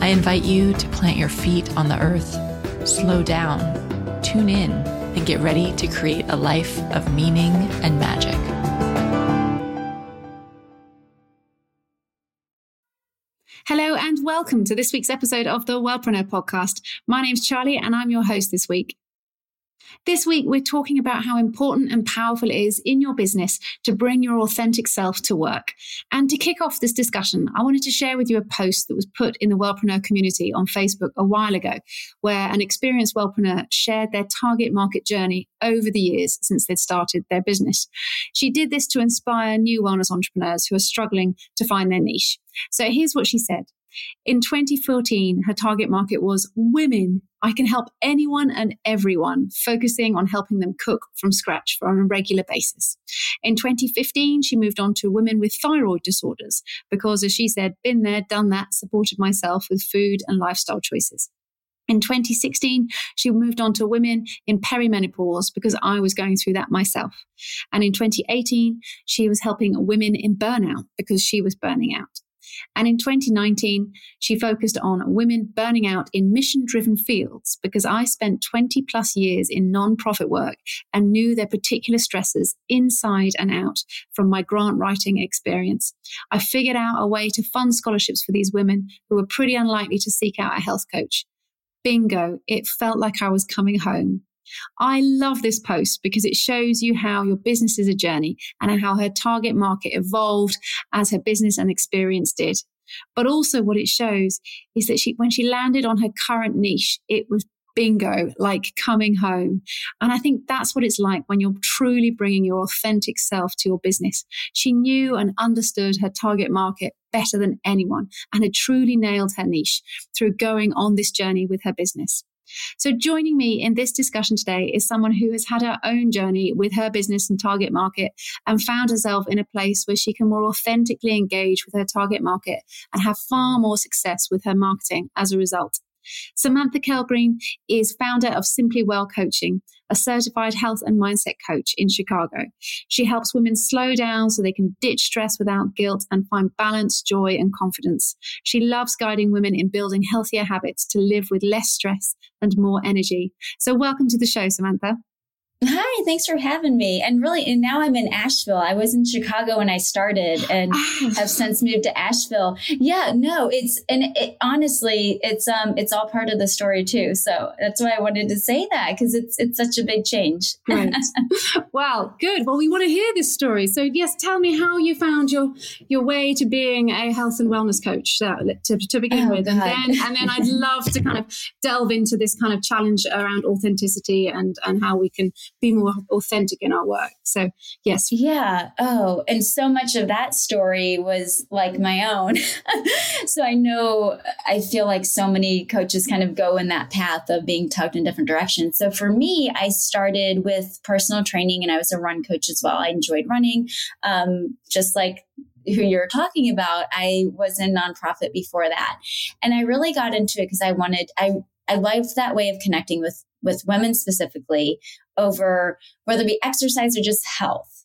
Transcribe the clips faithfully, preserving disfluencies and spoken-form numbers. I invite you to plant your feet on the earth, slow down, tune in, and get ready to create a life of meaning and magic. Hello and welcome to this week's episode of the Wellpreneur podcast. My name's Charlie and I'm your host this week. This week, we're talking about how important and powerful it is in your business to bring your authentic self to work. And to kick off this discussion, I wanted to share with you a post that was put in the Wellpreneur community on Facebook a while ago, where an experienced Wellpreneur shared their target market journey over the years since they'd started their business. She did this to inspire new wellness entrepreneurs who are struggling to find their niche. So here's what she said. In twenty fourteen, her target market was women. I can help anyone and everyone, focusing on helping them cook from scratch on a regular basis. In twenty fifteen, she moved on to women with thyroid disorders because, as she said, been there, done that, supported myself with food and lifestyle choices. In twenty sixteen, she moved on to women in perimenopause because I was going through that myself. And in twenty eighteen, she was helping women in burnout because she was burning out. And in twenty nineteen, she focused on women burning out in mission-driven fields because I spent twenty plus years in non-profit work and knew their particular stresses inside and out from my grant writing experience. I figured out a way to fund scholarships for these women who were pretty unlikely to seek out a health coach. Bingo, it felt like I was coming home. I love this post because it shows you how your business is a journey and how her target market evolved as her business and experience did. But also what it shows is that she, when she landed on her current niche, it was bingo, like coming home. And I think that's what it's like when you're truly bringing your authentic self to your business. She knew and understood her target market better than anyone and had truly nailed her niche through going on this journey with her business. So joining me in this discussion today is someone who has had her own journey with her business and target market and found herself in a place where she can more authentically engage with her target market and have far more success with her marketing as a result. Samantha Kelgreen is founder of Simply Well Coaching, a certified health and mindset coach in Chicago. She helps women slow down so they can ditch stress without guilt and find balance, joy, and confidence. She loves guiding women in building healthier habits to live with less stress and more energy. So welcome to the show, Samantha. Hi, thanks for having me. And really, and now I'm in Asheville. I was in Chicago when I started and ah. have since moved to Asheville. Yeah, no, it's, and it, honestly, it's, um, it's all part of the story too. So that's why I wanted to say that because it's, it's such a big change. Right. Wow. Good. Well, we want to hear this story. So yes, tell me how you found your, your way to being a health and wellness coach to, to, to begin oh, with. God. And then, and then I'd love to kind of delve into this kind of challenge around authenticity and, and how we can be more authentic in our work. So yes. Yeah. Oh, and so much of that story was like my own. So I know, I feel like so many coaches kind of go in that path of being tugged in different directions. So for me, I started with personal training and I was a run coach as well. I enjoyed running. Um, just like who you're talking about, I was in nonprofit before that. And I really got into it because I wanted, I, I liked that way of connecting with with women specifically over whether it be exercise or just health.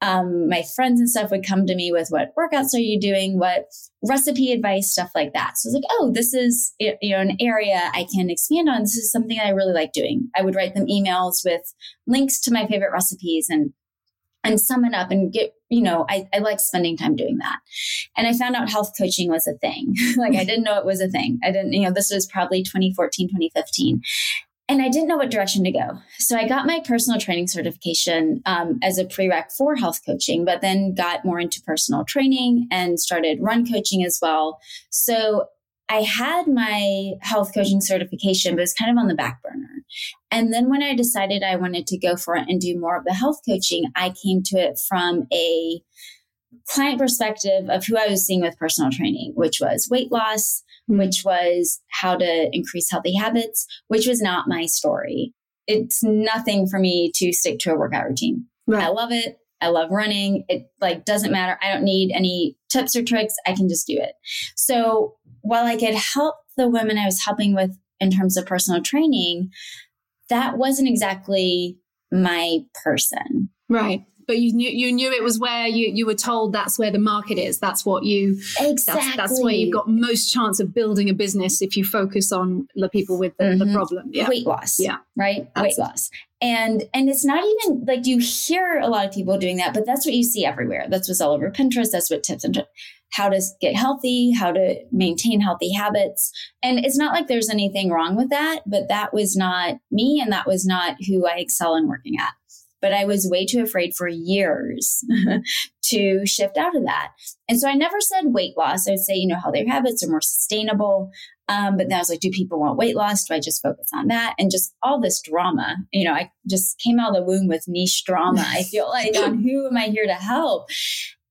Um, my friends and stuff would come to me with what workouts are you doing, what recipe advice, stuff like that. So it's like, oh, this is, you know, an area I can expand on. This is something I really like doing. I would write them emails with links to my favorite recipes and and sum it up and get, you know, I, I like spending time doing that. And I found out health coaching was a thing. Like I didn't know it was a thing. I didn't, you know, this was probably twenty fourteen, twenty fifteen. And I didn't know what direction to go. So I got my personal training certification um, as a prereq for health coaching, but then got more into personal training and started run coaching as well. So I had my health coaching certification, but it was kind of on the back burner. And then when I decided I wanted to go for it and do more of the health coaching, I came to it from a client perspective of who I was seeing with personal training, which was weight loss, mm-hmm. which was how to increase healthy habits, which was not my story. It's nothing for me to stick to a workout routine. Right. I love it. I love running. It like doesn't matter. I don't need any tips or tricks. I can just do it. So while I could help the women I was helping with in terms of personal training, that wasn't exactly my person. Right. But you knew you knew it was where you, you were told that's where the market is. That's what you exactly. That's, that's where you've got most chance of building a business if you focus on the people with the, mm-hmm. the problem. Yeah. Weight loss. Yeah. Right. That's weight it. loss. And and it's not even like you hear a lot of people doing that, but that's what you see everywhere. That's what's all over Pinterest. That's what tips and how to get healthy, how to maintain healthy habits. And it's not like there's anything wrong with that, but that was not me, and that was not who I excel in working at. But I was way too afraid for years to shift out of that. And so I never said weight loss. I would say, you know, healthier habits are more sustainable. Um, but then I was like, do people want weight loss? Do I just focus on that? And just all this drama, you know, I just came out of the womb with niche drama. I feel like on who am I here to help?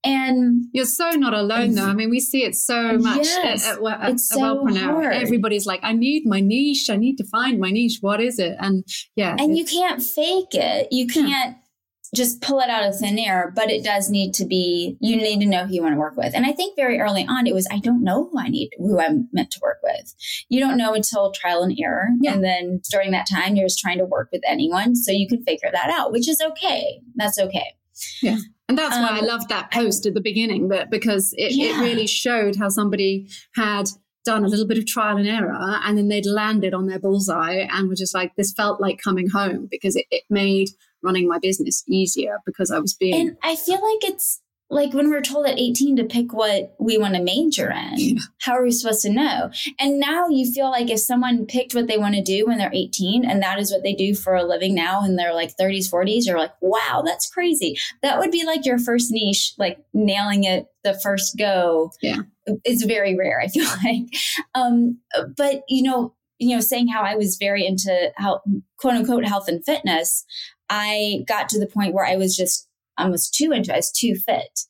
And you're so not alone, though. I mean, we see it so much yes, at, at, at, it's at so Wellpreneur. Hard. Everybody's like, I need my niche. I need to find my niche. What is it? And yeah. And you can't fake it. You can't yeah. just pull it out of thin air, but it does need to be, you need to know who you want to work with. And I think very early on, it was, I don't know who I need, who I'm meant to work with. You don't know until trial and error. Yeah. And then during that time, you're just trying to work with anyone. So you can figure that out, which is okay. That's okay. Yeah. And that's why um, I loved that post at the beginning, but because it, yeah. it really showed how somebody had done a little bit of trial and error and then they'd landed on their bullseye and were just like, this felt like coming home because it, it made running my business easier because I was being. And I feel like it's like when we're told at eighteen to pick what we want to major in, yeah. how are we supposed to know? And now you feel like if someone picked what they want to do when they're eighteen and that is what they do for a living now in their like thirties, forties, you're like, wow, that's crazy. That would be like your first niche, like nailing it the first go. Yeah, it's very rare, I feel like. Um, but, you know, you know, saying how I was very into how, quote unquote, health and fitness, I got to the point where I was just almost too into it. I was too fit.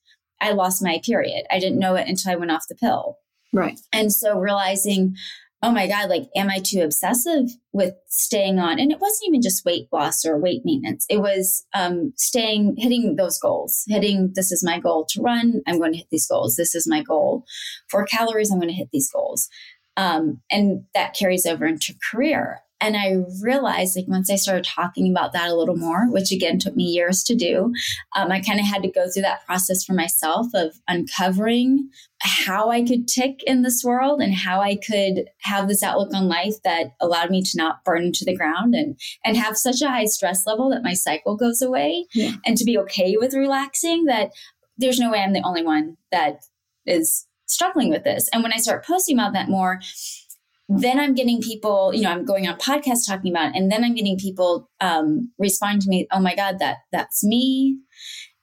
I lost my period. I didn't know it until I went off the pill. Right. And so realizing, oh my God, like, am I too obsessive with staying on? And it wasn't even just weight loss or weight maintenance. It was um, staying, hitting those goals, hitting, this is my goal to run. I'm going to hit these goals. This is my goal for calories. I'm going to hit these goals. Um, and that carries over into career. And I realized, like, once I started talking about that a little more, which again took me years to do, um, I kind of had to go through that process for myself of uncovering how I could tick in this world and how I could have this outlook on life that allowed me to not burn to the ground and, and have such a high stress level that my cycle goes away yeah. and to be okay with relaxing, that there's no way I'm the only one that is struggling with this. And when I start posting about that more, then I'm getting people, you know, I'm going on podcasts talking about it, and then I'm getting people um, responding to me, oh my God, that that's me.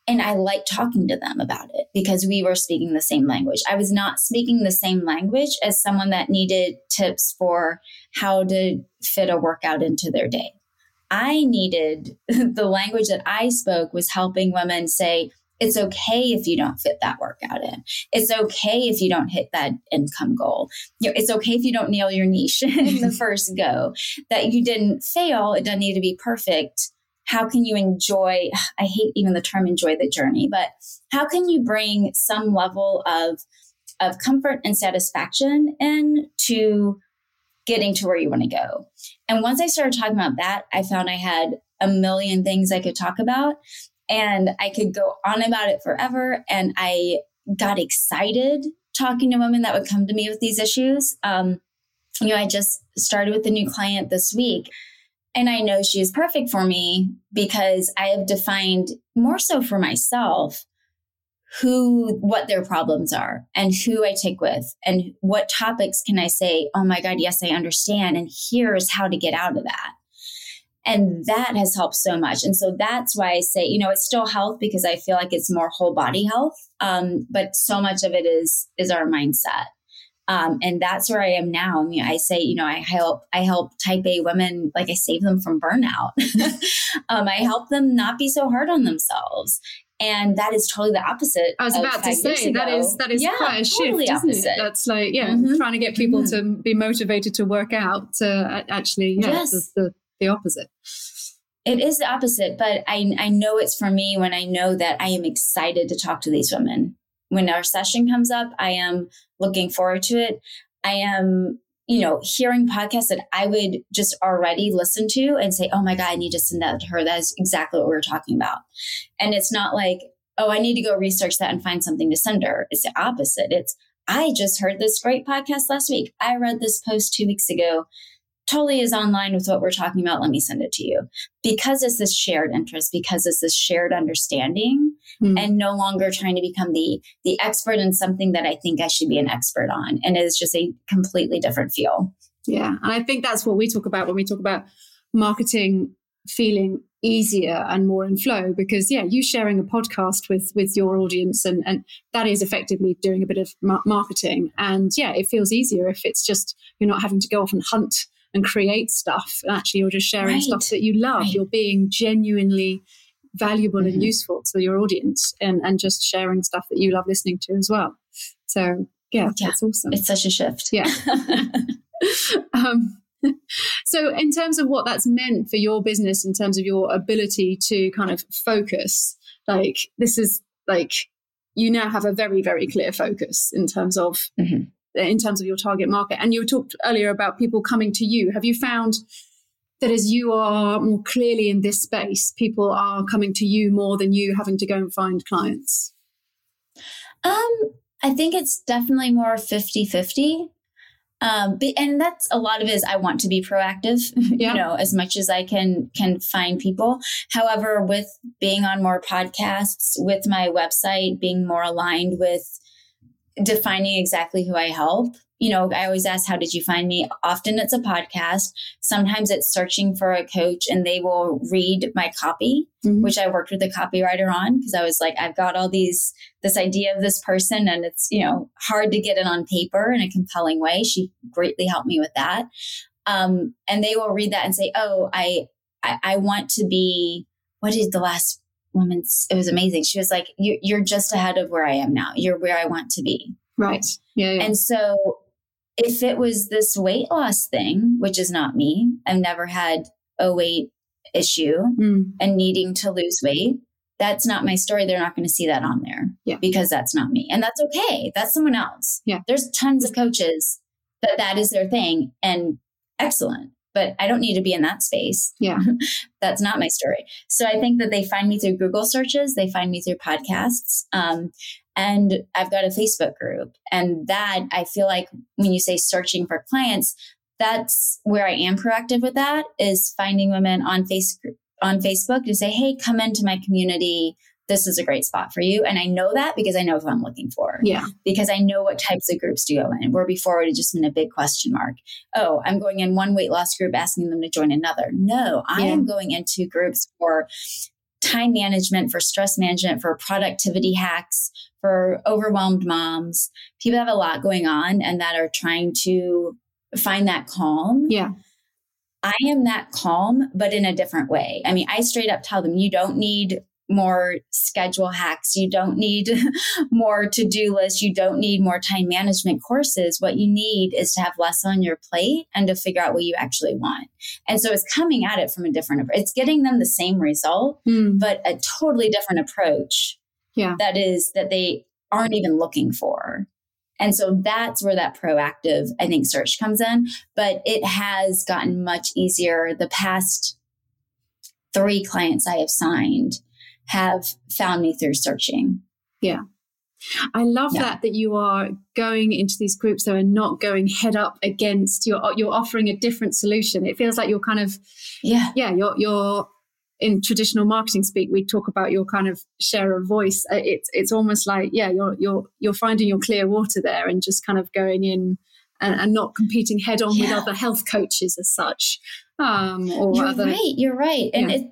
And I like talking to them about it because we were speaking the same language. I was not speaking the same language as someone that needed tips for how to fit a workout into their day. I needed the language that I spoke was helping women say, it's okay if you don't fit that workout in. It's okay if you don't hit that income goal. You know, it's okay if you don't nail your niche in the first go, that you didn't fail. It doesn't need to be perfect. How can you enjoy? I hate even the term enjoy the journey, but how can you bring some level of, of comfort and satisfaction in to getting to where you want to go? And once I started talking about that, I found I had a million things I could talk about. And I could go on about it forever. And I got excited talking to women that would come to me with these issues. Um, you know, I just started with a new client this week. And I know she is perfect for me because I have defined more so for myself who, what their problems are and who I tick with and what topics can I say, oh my God, yes, I understand. And here's how to get out of that. And that has helped so much. And so that's why I say, you know, it's still health because I feel like it's more whole body health. Um, but so much of it is, is our mindset. Um, and that's where I am now. I mean, I say, you know, I help, I help type A women, like I save them from burnout. um, I help them not be so hard on themselves. And that is totally the opposite. I was about to say that is that is yeah, quite a totally shift, opposite. Isn't it? That's like yeah, mm-hmm. trying to get people mm-hmm. to be motivated to work out. Uh, actually, yeah, yes, it's the the opposite. It is the opposite, but I I know it's for me when I know that I am excited to talk to these women. When our session comes up, I am looking forward to it. I am, you know, hearing podcasts that I would just already listen to and say, oh my God, I need to send that to her. That is exactly what we were talking about. And it's not like, oh, I need to go research that and find something to send her. It's the opposite. It's, I just heard this great podcast last week. I read this post two weeks ago. Totally is online with what we're talking about. Let me send it to you, because it's this shared interest, because it's this shared understanding, mm. and no longer trying to become the the expert in something that I think I should be an expert on. And it's just a completely different feel. Yeah. And I think that's what we talk about when we talk about marketing feeling easier and more in flow, because yeah, you sharing a podcast with, with your audience and, and that is effectively doing a bit of ma- marketing. And yeah, it feels easier if it's just, you're not having to go off and hunt and create stuff. Actually, you're just sharing right. stuff that you love. Right. You're being genuinely valuable mm-hmm. and useful to your audience, and, and just sharing stuff that you love listening to as well. So yeah, yeah. that's awesome. It's such a shift. Yeah. um, so in terms of what that's meant for your business, in terms of your ability to kind of focus, like this is like, you now have a very, very clear focus in terms of mm-hmm. in terms of your target market. And you talked earlier about people coming to you. Have you found that as you are more clearly in this space, people are coming to you more than you having to go and find clients? Um, I think it's definitely more fifty-fifty. Um, but, and that's a lot of it is I want to be proactive, yeah. you know, as much as I can, can find people. However, with being on more podcasts, with my website being more aligned with defining exactly who I help. You know, I always ask, how did you find me? Often it's a podcast. Sometimes it's searching for a coach and they will read my copy, mm-hmm. which I worked with a copywriter on, because I was like, I've got all these, this idea of this person, and it's, you know, hard to get it on paper in a compelling way. She greatly helped me with that. Um, and they will read that and say, oh, I, I, I want to be, what is the last woman's, it was amazing. She was like, you, you're just ahead of where I am now. You're where I want to be. Right. Yeah, yeah. And so if it was this weight loss thing, which is not me, I've never had a weight issue mm. and needing to lose weight. That's not my story. They're not going to see that on there yeah. because that's not me. And that's okay. That's someone else. Yeah. There's tons of coaches that that is their thing, and excellent. But I don't need to be in that space. Yeah. That's not my story. So I think that they find me through Google searches. They find me through podcasts. Um, and I've got a Facebook group, and that I feel like when you say searching for clients, that's where I am proactive with that, is finding women on face on Facebook to say, hey, come into my community. This is a great spot for you. And I know that because I know who I'm looking for. Yeah. Because I know what types of groups to go in, where before it would have just been a big question mark. Oh, I'm going in one weight loss group asking them to join another. No, I yeah. am going into groups for time management, for stress management, for productivity hacks, for overwhelmed moms. People have a lot going on and that are trying to find that calm. Yeah. I am that calm, but in a different way. I mean, I straight up tell them, you don't need more schedule hacks. You don't need more to-do lists. You don't need more time management courses. What you need is to have less on your plate and to figure out what you actually want. And so it's coming at it from a different approach. It's getting them the same result, mm. but a totally different approach. Yeah. That is that they aren't even looking for. And so that's where that proactive, I think, search comes in, but it has gotten much easier. The past three clients I have signed have found me through searching. Yeah. I love yeah. that, that you are going into these groups that are not going head up against, you're, you're offering a different solution. It feels like you're kind of, yeah, yeah, you're, you're in traditional marketing speak, we talk about your kind of share of voice. It's, it's almost like, yeah, you're, you're, you're finding your clear water there and just kind of going in and, and not competing head on yeah. with other health coaches as such. Um, or you're other, right. You're right. And yeah. it's,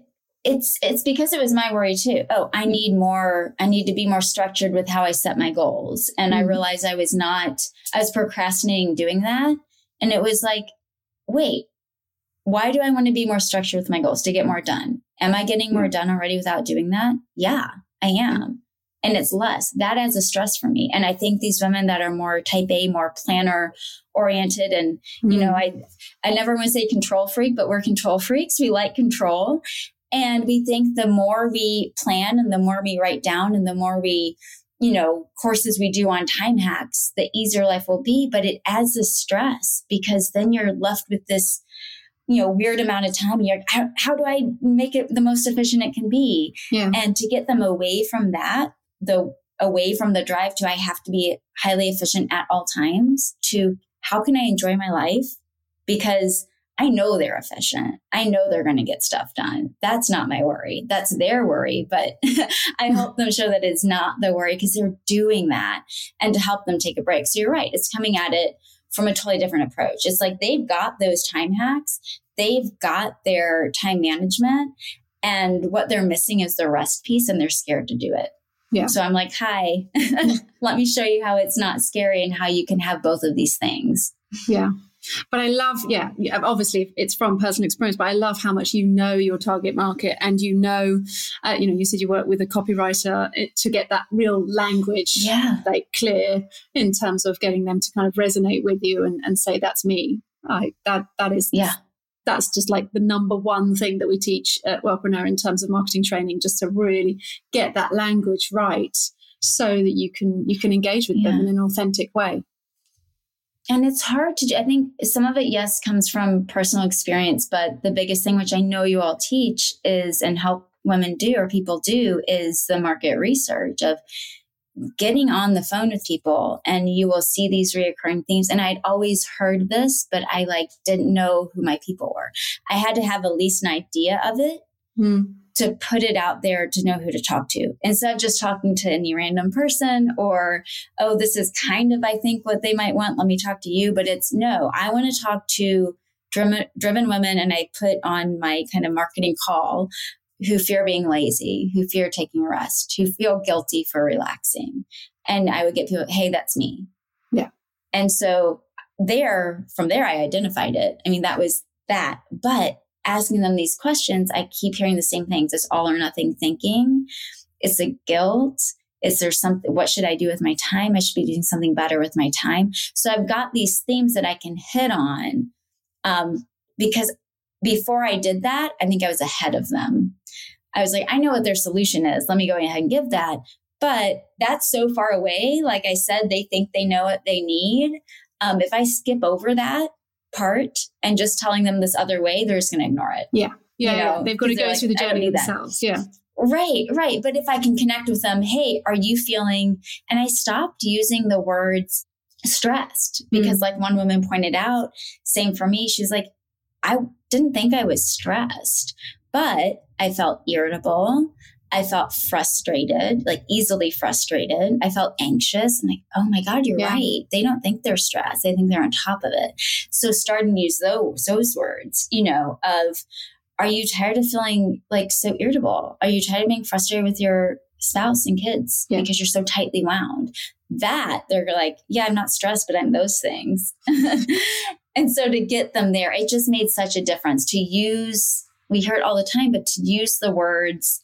It's it's because it was my worry too. Oh, I need more. I need to be more structured with how I set my goals. And mm-hmm. I realized I was not, I was procrastinating doing that. And it was like, wait, why do I want to be more structured with my goals? To get more done? Am I getting more done already without doing that? Yeah. I am. And it's less. That adds a stress for me. And I think these women that are more type A, more planner oriented, and, mm-hmm. you know, I, I never want to say control freak, but we're control freaks. We like control. And we think the more we plan and the more we write down and the more we, you know, courses we do on time hacks, the easier life will be. But it adds a stress because then you're left with this, you know, weird amount of time. You're like, how, how do I make it the most efficient it can be? Yeah. And to get them away from that, the away from the drive to I have to be highly efficient at all times to how can I enjoy my life? Because I know they're efficient. I know they're going to get stuff done. That's not my worry. That's their worry. But I help them show that it's not the worry because they're doing that and to help them take a break. So you're right. It's coming at it from a totally different approach. It's like they've got those time hacks. They've got their time management. And what they're missing is the rest piece and they're scared to do it. Yeah. So I'm like, hi, let me show you how it's not scary and how you can have both of these things. Yeah. But I love, yeah, obviously it's from personal experience, but I love how much you know your target market and you know, uh, you know, you said you work with a copywriter to get that real language yeah. like clear in terms of getting them to kind of resonate with you and, and say, that's me. I, that that is, yeah, that's just like the number one thing that we teach at Wellpreneur in terms of marketing training, just to really get that language right so that you can, you can engage with yeah. them in an authentic way. And it's hard to do. I think some of it, yes, comes from personal experience, but the biggest thing, which I know you all teach is and help women do or people do is the market research of getting on the phone with people and you will see these reoccurring themes. And I'd always heard this, but I like didn't know who my people were. I had to have at least an idea of it. Mm. To put it out there to know who to talk to instead of just talking to any random person or, oh, this is kind of, I think what they might want. Let me talk to you. But it's no, I want to talk to driven, driven women. And I put on my kind of marketing call who fear being lazy, who fear taking a rest, who feel guilty for relaxing. And I would get people, hey, that's me. Yeah. And so there, from there, I identified it. I mean, that was that, but asking them these questions, I keep hearing the same things. It's all or nothing thinking. It's the guilt. Is there something, what should I do with my time? I should be doing something better with my time. So I've got these themes that I can hit on um, because before I did that, I think I was ahead of them. I was like, I know what their solution is. Let me go ahead and give that. But that's so far away. Like I said, they think they know what they need. Um, if I skip over that part and just telling them this other way, they're just going to ignore it. Yeah. Yeah. You know? Yeah. They've got to go through like, the journey themselves. Yeah. Right. Right. But if I can connect with them, hey, are you feeling, and I stopped using the words stressed because mm. like one woman pointed out, same for me, she's like, I didn't think I was stressed, but I felt irritable. I felt frustrated, like easily frustrated. I felt anxious and like, oh my God, you're yeah. right. They don't think they're stressed. They think they're on top of it. So starting to use those, those words, you know, of, are you tired of feeling like so irritable? Are you tired of being frustrated with your spouse and kids yeah. because you're so tightly wound? That they're like, yeah, I'm not stressed, but I'm those things. And so to get them there, it just made such a difference to use, we hear it all the time, but to use the words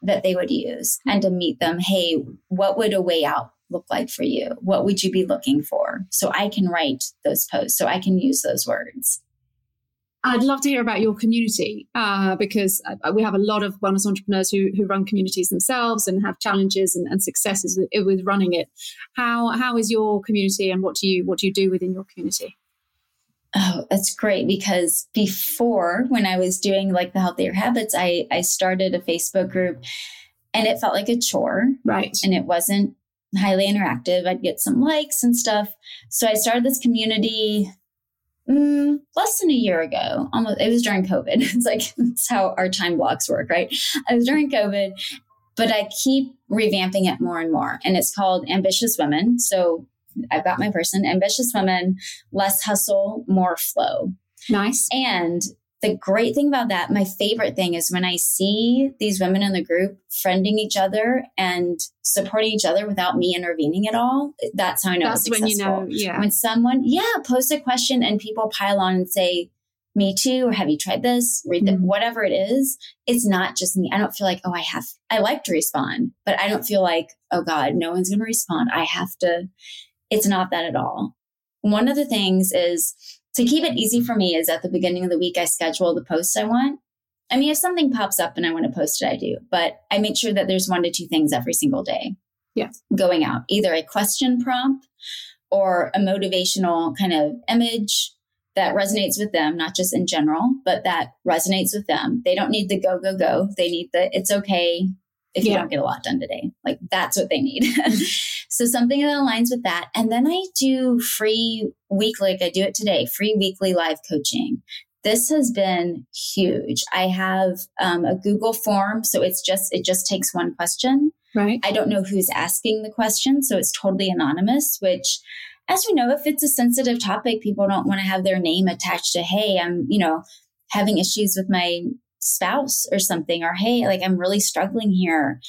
that they would use and to meet them. Hey, what would a way out look like for you? What would you be looking for? So I can write those posts, so I can use those words. I'd love to hear about your community uh, because uh, we have a lot of wellness entrepreneurs who who run communities themselves and have challenges and, and successes with, with running it. How how is your community and what do you what do you do within your community? Oh, that's great. Because before when I was doing like the healthier habits, I, I started a Facebook group and it felt like a chore. Right. And it wasn't highly interactive. I'd get some likes and stuff. So I started this community mm, less than a year ago. Almost, it was during COVID. It's like, that's how our time blocks work, right? It was during COVID, but I keep revamping it more and more. And it's called Ambitious Women. So I've got my person, ambitious women, less hustle, more flow. Nice. And the great thing about that, my favorite thing is when I see these women in the group friending each other and supporting each other without me intervening at all. That's how I know that's it's successful. When you know, yeah. When someone, yeah, posts a question and people pile on and say, me too, or have you tried this, read mm-hmm. that, whatever it is, it's not just me. I don't feel like, oh, I have, I like to respond, but I don't feel like, oh God, no one's going to respond. I have to, it's not that at all. One of the things is to keep it easy for me is at the beginning of the week, I schedule the posts I want. I mean, if something pops up and I want to post it, I do, but I make sure that there's one to two things every single day yeah. going out, either a question prompt or a motivational kind of image that resonates with them, not just in general, but that resonates with them. They don't need the go, go, go. They need the, it's okay if yeah. you don't get a lot done today. Like that's what they need. So something that aligns with that. And then I do free weekly, like I do it today, free weekly live coaching. This has been huge. I have um, a Google form. So it's just, it just takes one question. Right. I don't know who's asking the question. So it's totally anonymous, which as we know, if it's a sensitive topic, people don't want to have their name attached to, hey, I'm, you know, having issues with my spouse or something, or hey, like I'm really struggling here.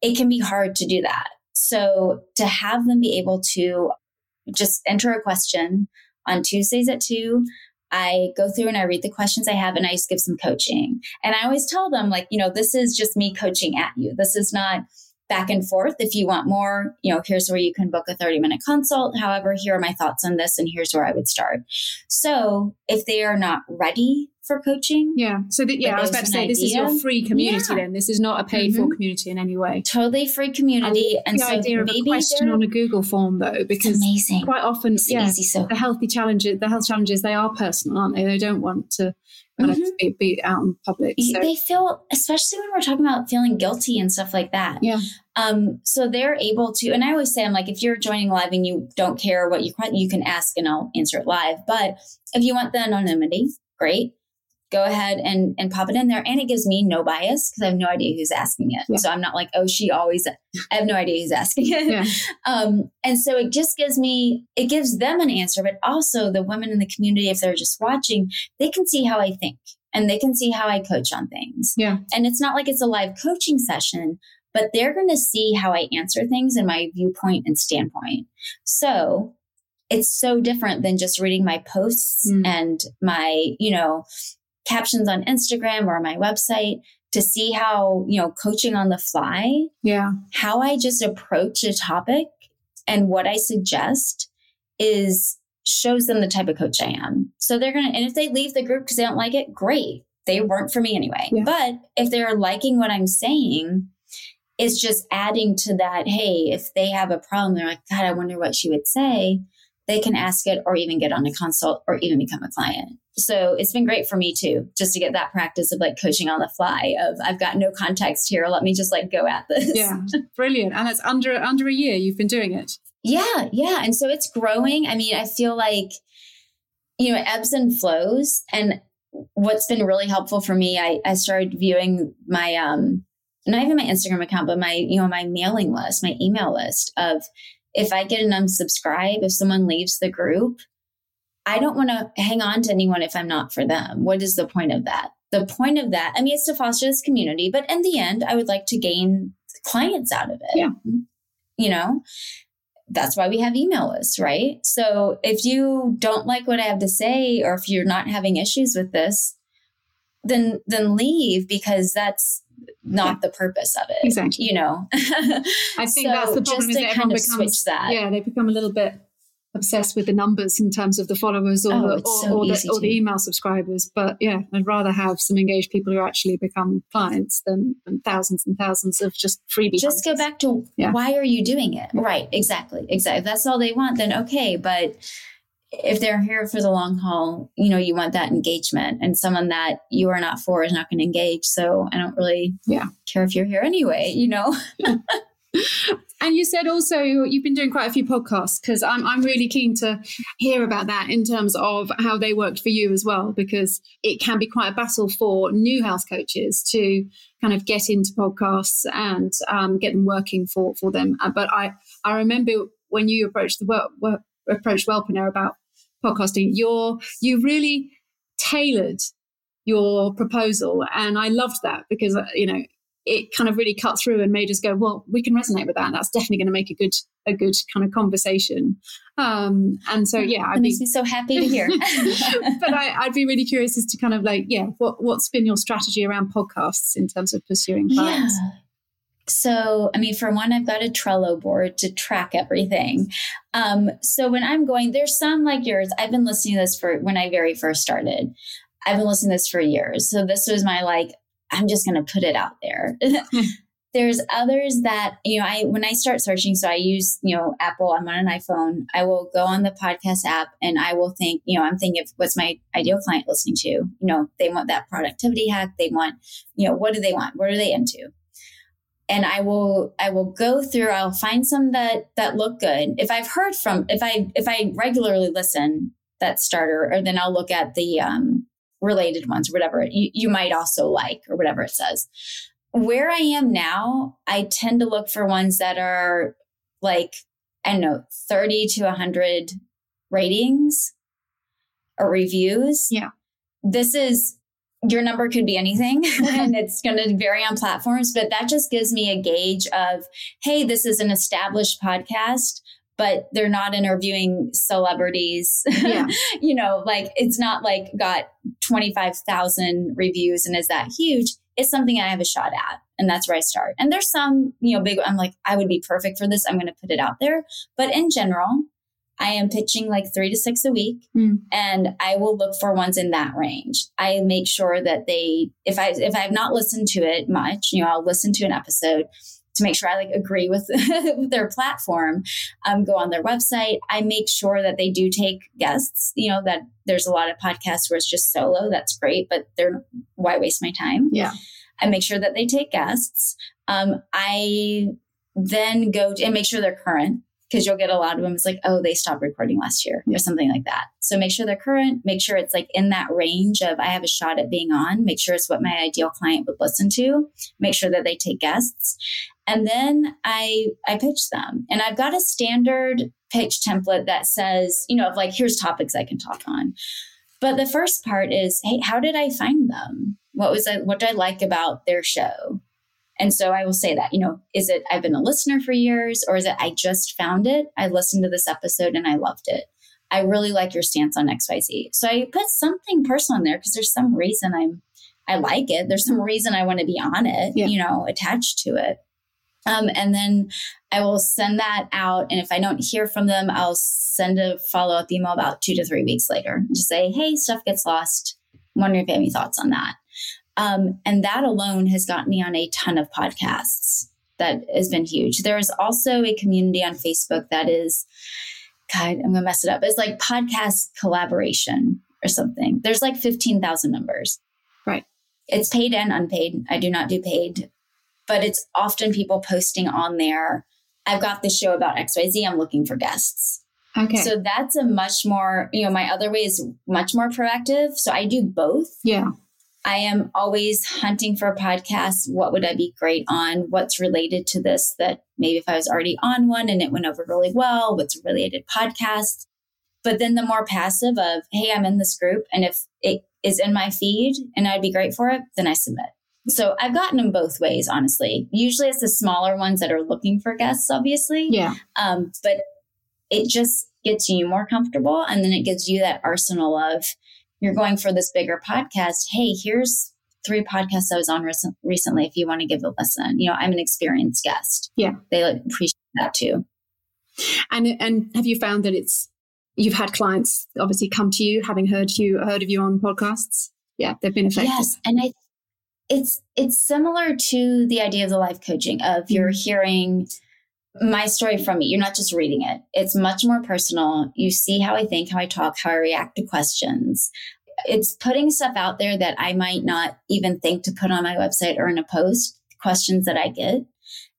It can be hard to do that. So to have them be able to just enter a question on Tuesdays at two, I go through and I read the questions I have and I just give some coaching. And I always tell them like, you know, this is just me coaching at you. This is not back and forth. If you want more, you know, here's where you can book a thirty minute consult. However, here are my thoughts on this and here's where I would start. So if they are not ready for coaching. Yeah. So that, yeah, I was about to say, idea. This is your free community yeah. then. This is not a paid mm-hmm. for community in any way. Totally free community. And, and the so idea of maybe a question on a Google form though, because amazing. Quite often it's yeah, easy, so. the healthy challenges, the health challenges, they are personal, aren't they? They don't want to mm-hmm. be out in public. So. They feel, especially when we're talking about feeling guilty and stuff like that. Yeah. Um, so they're able to, and I always say, I'm like, if you're joining live and you don't care what you, you can ask and I'll answer it live. But if you want the anonymity, great. Go ahead and, and pop it in there. And it gives me no bias because I have no idea who's asking it. Yeah. So I'm not like, oh, she always, I have no idea who's asking it. Yeah. Um, and so it just gives me, it gives them an answer, but also the women in the community, if they're just watching, they can see how I think and they can see how I coach on things. Yeah. And it's not like it's a live coaching session, but they're going to see how I answer things and my viewpoint and standpoint. So it's so different than just reading my posts mm. and my, you know, captions on Instagram or my website to see how, you know, coaching on the fly, yeah, how I just approach a topic and what I suggest is shows them the type of coach I am. So they're going to, and if they leave the group because they don't like it, great. They weren't for me anyway. Yeah. But if they're liking what I'm saying, it's just adding to that. Hey, if they have a problem, they're like, God, I wonder what she would say. They can ask it or even get on a consult or even become a client. So it's been great for me too, just to get that practice of like coaching on the fly of I've got no context here. Let me just like go at this. Yeah. Brilliant. And it's under, under a year you've been doing it. Yeah. Yeah. And so it's growing. I mean, I feel like, you know, it ebbs and flows. And what's been really helpful for me, I, I started viewing my, um, not even my Instagram account, but my, you know, my mailing list, my email list of, if I get an unsubscribe, if someone leaves the group, I don't want to hang on to anyone if I'm not for them. What is the point of that? The point of that, I mean, it's to foster this community, but in the end, I would like to gain clients out of it. Yeah. You know, that's why we have email lists, right? So if you don't like what I have to say, or if you're not having issues with this, then, then leave, because that's not yeah. the purpose of it. Exactly. You know, I think so that's the problem. Is that everyone becomes, that. Yeah, they become a little bit obsessed with the numbers in terms of the followers or, oh, the, or, so or, the, or the email subscribers. But yeah, I'd rather have some engaged people who actually become clients than, than thousands and thousands of just freebies. Just go back to yeah. why are you doing it? Yeah. Right. Exactly. Exactly. If that's all they want, then okay. But if they're here for the long haul, you know, you want that engagement, and someone that you are not for is not going to engage. So I don't really yeah. care if you're here anyway, you know. And you said also you've been doing quite a few podcasts, because I'm, I'm really keen to hear about that in terms of how they worked for you as well, because it can be quite a battle for new health coaches to kind of get into podcasts and um, get them working for, for them. But I, I remember when you approached the work, work approached Wellpreneur about podcasting, you're, you really tailored your proposal. And I loved that, because, you know, it kind of really cut through and made us go, well, we can resonate with that. That's definitely going to make a good a good kind of conversation. Um, and so, yeah. I'd that makes be, me so happy to hear. But I, I'd be really curious as to kind of like, yeah, what, what's been your strategy around podcasts in terms of pursuing clients? Yeah. So, I mean, for one, I've got a Trello board to track everything. Um, so when I'm going, there's some like yours. I've been listening to this for when I very first started. I've been listening to this for years. So this was my like, I'm just going to put it out there. There's others that, you know, I, when I start searching, so I use, you know, Apple, I'm on an iPhone, I will go on the podcast app and I will think, you know, I'm thinking of what's my ideal client listening to, you know, they want that productivity hack. They want, you know, what do they want? What are they into? And I will, I will go through, I'll find some that, that look good. If I've heard from, if I, if I regularly listen that starter, or then I'll look at the, um, related ones, whatever you, you might also like, or whatever it says. Where I am now, I tend to look for ones that are like, I don't know, thirty to one hundred ratings or reviews. Yeah. This is, your number could be anything and it's going to vary on platforms, but that just gives me a gauge of, hey, this is an established podcast, but they're not interviewing celebrities. Yeah. You know, like it's not like got twenty-five thousand reviews and is that huge. It's something I have a shot at. And that's where I start. And there's some, you know, big, I'm like, I would be perfect for this. I'm going to put it out there. But in general, I am pitching like three to six a week mm. and I will look for ones in that range. I make sure that they, if I, if I've not listened to it much, you know, I'll listen to an episode to make sure I like agree with their platform, um, go on their website. I make sure that they do take guests, you know, that there's a lot of podcasts where it's just solo. That's great, but they're why waste my time? Yeah. I make sure that they take guests. Um, I then go to, and make sure they're current, because you'll get a lot of them. It's like, oh, they stopped recording last year yeah. or something like that. So make sure they're current, make sure it's like in that range of I have a shot at being on, make sure it's what my ideal client would listen to, make sure that they take guests. And then I, I pitch them, and I've got a standard pitch template that says, you know, of like, here's topics I can talk on. But the first part is, hey, how did I find them? What was I, what did I like about their show? And so I will say that, you know, is it, I've been a listener for years, or is it, I just found it. I listened to this episode and I loved it. I really like your stance on X Y Z. So I put something personal in there because there's some reason I'm, I like it. There's some reason I want to be on it, yeah. you know, attached to it. Um, and then I will send that out. And if I don't hear from them, I'll send a follow-up email about two to three weeks later and just say, hey, stuff gets lost. I'm wondering if you have any thoughts on that. Um, and that alone has gotten me on a ton of podcasts. That has been huge. There is also a community on Facebook that is, God, I'm going to mess it up. It's like podcast collaboration or something. There's like fifteen thousand members. Right. It's paid and unpaid. I do not do paid, but it's often people posting on there. I've got this show about X Y Z. I'm looking for guests. Okay. So that's a much more, you know, my other way is much more proactive. So I do both. Yeah. I am always hunting for podcasts. What would I be great on? What's related to this that maybe if I was already on one and it went over really well, what's related podcasts? But then the more passive of, hey, I'm in this group. And if it is in my feed and I'd be great for it, then I submit. So I've gotten them both ways, honestly. Usually it's the smaller ones that are looking for guests, obviously. Yeah. Um, but it just gets you more comfortable. And then it gives you that arsenal of, you're going for this bigger podcast. Hey, here's three podcasts I was on rec- recently. If you want to give a listen, you know, I'm an experienced guest. Yeah. They appreciate that too. And, and have you found that it's, you've had clients obviously come to you having heard you, heard of you on podcasts? Yeah. They've been affected. Yes. And I, it's, it's similar to the idea of the life coaching of mm-hmm. you're hearing my story from me. You're not just reading it. It's much more personal. You see how I think, how I talk, how I react to questions. It's putting stuff out there that I might not even think to put on my website or in a post, questions that I get.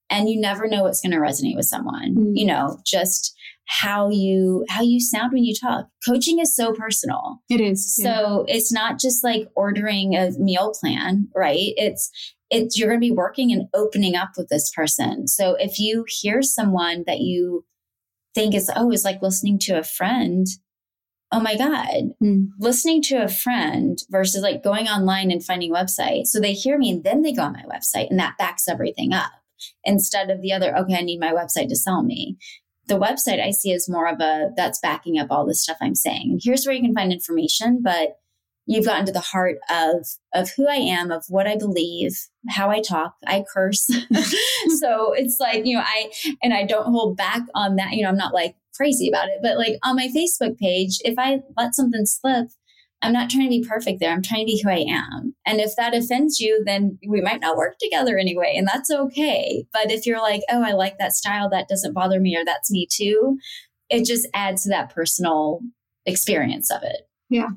And you never know what's going to resonate with someone, mm-hmm. you know, just how you, how you sound when you talk. Coaching is so personal. It is. So yeah. It's not just like ordering a meal plan, right? It's, It's, you're going to be working and opening up with this person. So if you hear someone that you think is, oh, it's like listening to a friend, oh my God, mm. listening to a friend versus like going online and finding websites. So they hear me and then they go on my website and that backs everything up instead of the other, okay, I need my website to sell me. The website I see is more of a, that's backing up all the stuff I'm saying. And here's where you can find information, but you've gotten to the heart of, of who I am, of what I believe, how I talk, I curse. So it's like, you know, I, and I don't hold back on that. You know, I'm not like crazy about it, but like on my Facebook page, if I let something slip, I'm not trying to be perfect there. I'm trying to be who I am. And if that offends you, then we might not work together anyway. And that's okay. But if you're like, oh, I like that style, that doesn't bother me, or that's me too. It just adds to that personal experience of it. Yeah.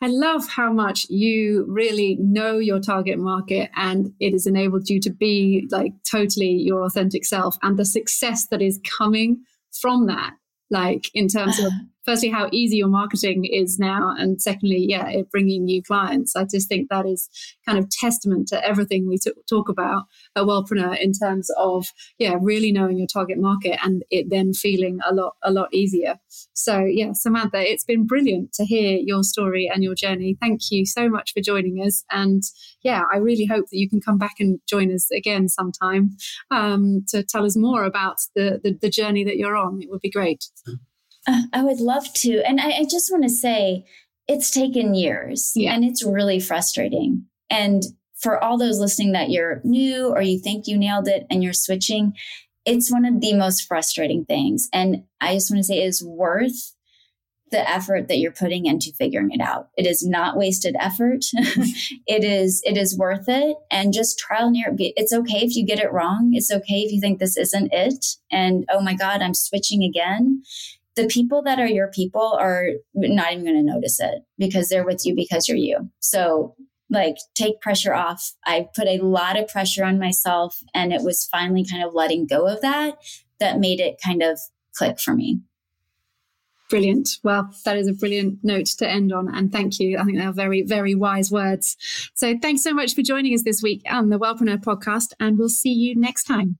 I love how much you really know your target market and it has enabled you to be like totally your authentic self and the success that is coming from that, like in terms of firstly, how easy your marketing is now. And secondly, yeah, it bringing new clients. I just think that is kind of testament to everything we t- talk about at Wellpreneur in terms of, yeah, really knowing your target market and it then feeling a lot, a lot easier. So yeah, Samantha, it's been brilliant to hear your story and your journey. Thank you so much for joining us. And yeah, I really hope that you can come back and join us again sometime um, to tell us more about the, the, the journey that you're on. It would be great. Mm-hmm. I would love to. And I, I just want to say it's taken years yeah. and it's really frustrating. And for all those listening that you're new or you think you nailed it and you're switching, it's one of the most frustrating things. And I just want to say it is worth the effort that you're putting into figuring it out. It is not wasted effort. it is, it is worth it. And just trial and error. It's okay if you get it wrong. It's okay if you think this isn't it. And oh my God, I'm switching again. The people that are your people are not even going to notice it because they're with you because you're you. So like take pressure off. I put a lot of pressure on myself and it was finally kind of letting go of that that made it kind of click for me. Brilliant. Well, that is a brilliant note to end on. And thank you. I think they are very, very wise words. So thanks so much for joining us this week on the Wellpreneur podcast and we'll see you next time.